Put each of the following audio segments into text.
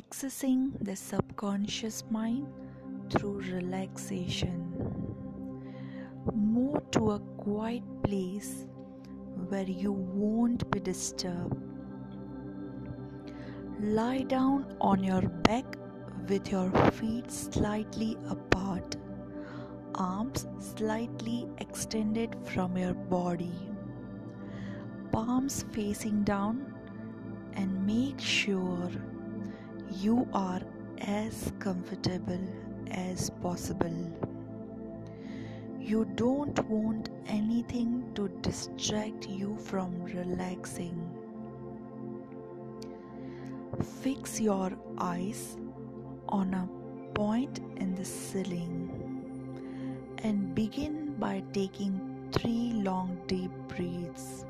accessing the subconscious mind through relaxation. Move to a quiet place where you won't be disturbed. Lie down on your back with your feet slightly apart, arms slightly extended from your body, palms facing down, and make sure you are as comfortable as possible. You don't want anything to distract you from relaxing. Fix your eyes on a point in the ceiling and begin by taking 3 long deep breaths.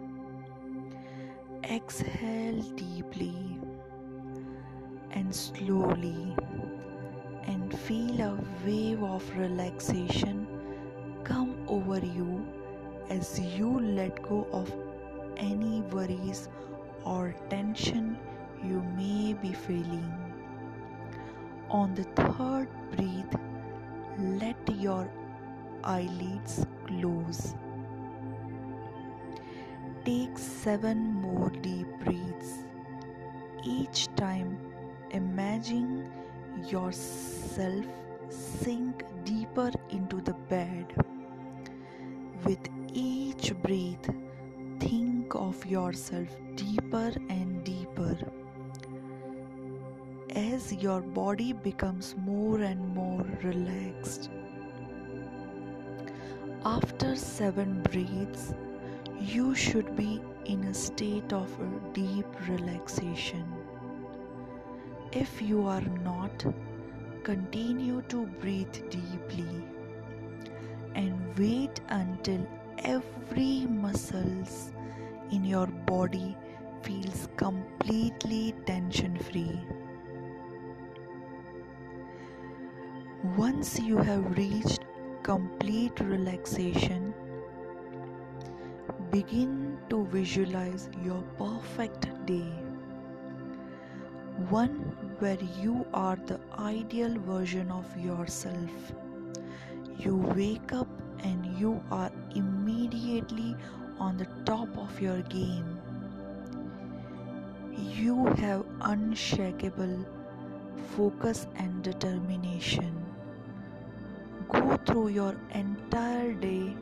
Exhale deeply and slowly, and feel a wave of relaxation come over you as you let go of any worries or tension you may be feeling. On the 3rd breath, let your eyelids close. Take 7 more deep breaths, each time imagine yourself sink deeper into the bed. With each breath, think of yourself deeper and deeper. As your body becomes more and more relaxed. After 7 breaths, you should be in a state of deep relaxation. If you are not, continue to breathe deeply and wait until every muscle in your body feels completely tension-free. Once you have reached complete relaxation, begin to visualize your perfect day, one where you are the ideal version of yourself. You wake up and you are immediately on the top of your game. You have unshakable focus and determination. Go through your entire day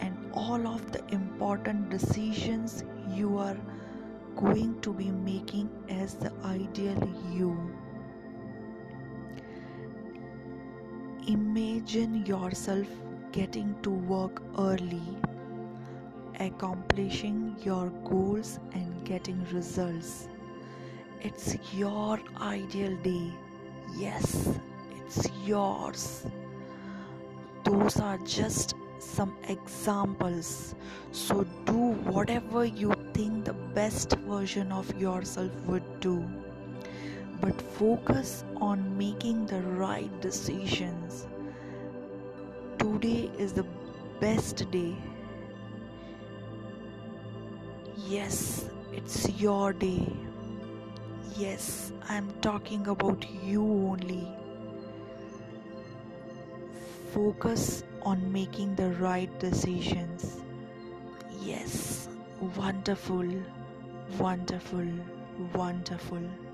and all of the important decisions you are going to be making as the ideal you. Imagine yourself getting to work early, accomplishing your goals and getting results. It's your ideal day. Yes, it's yours. Those are just some examples, so do whatever you think the best version of yourself would do, but focus on making the right decisions. Today is the best day. Yes, it's your day. Yes, I'm talking about you only. Focus on making the right decisions. Yes, wonderful, wonderful, wonderful.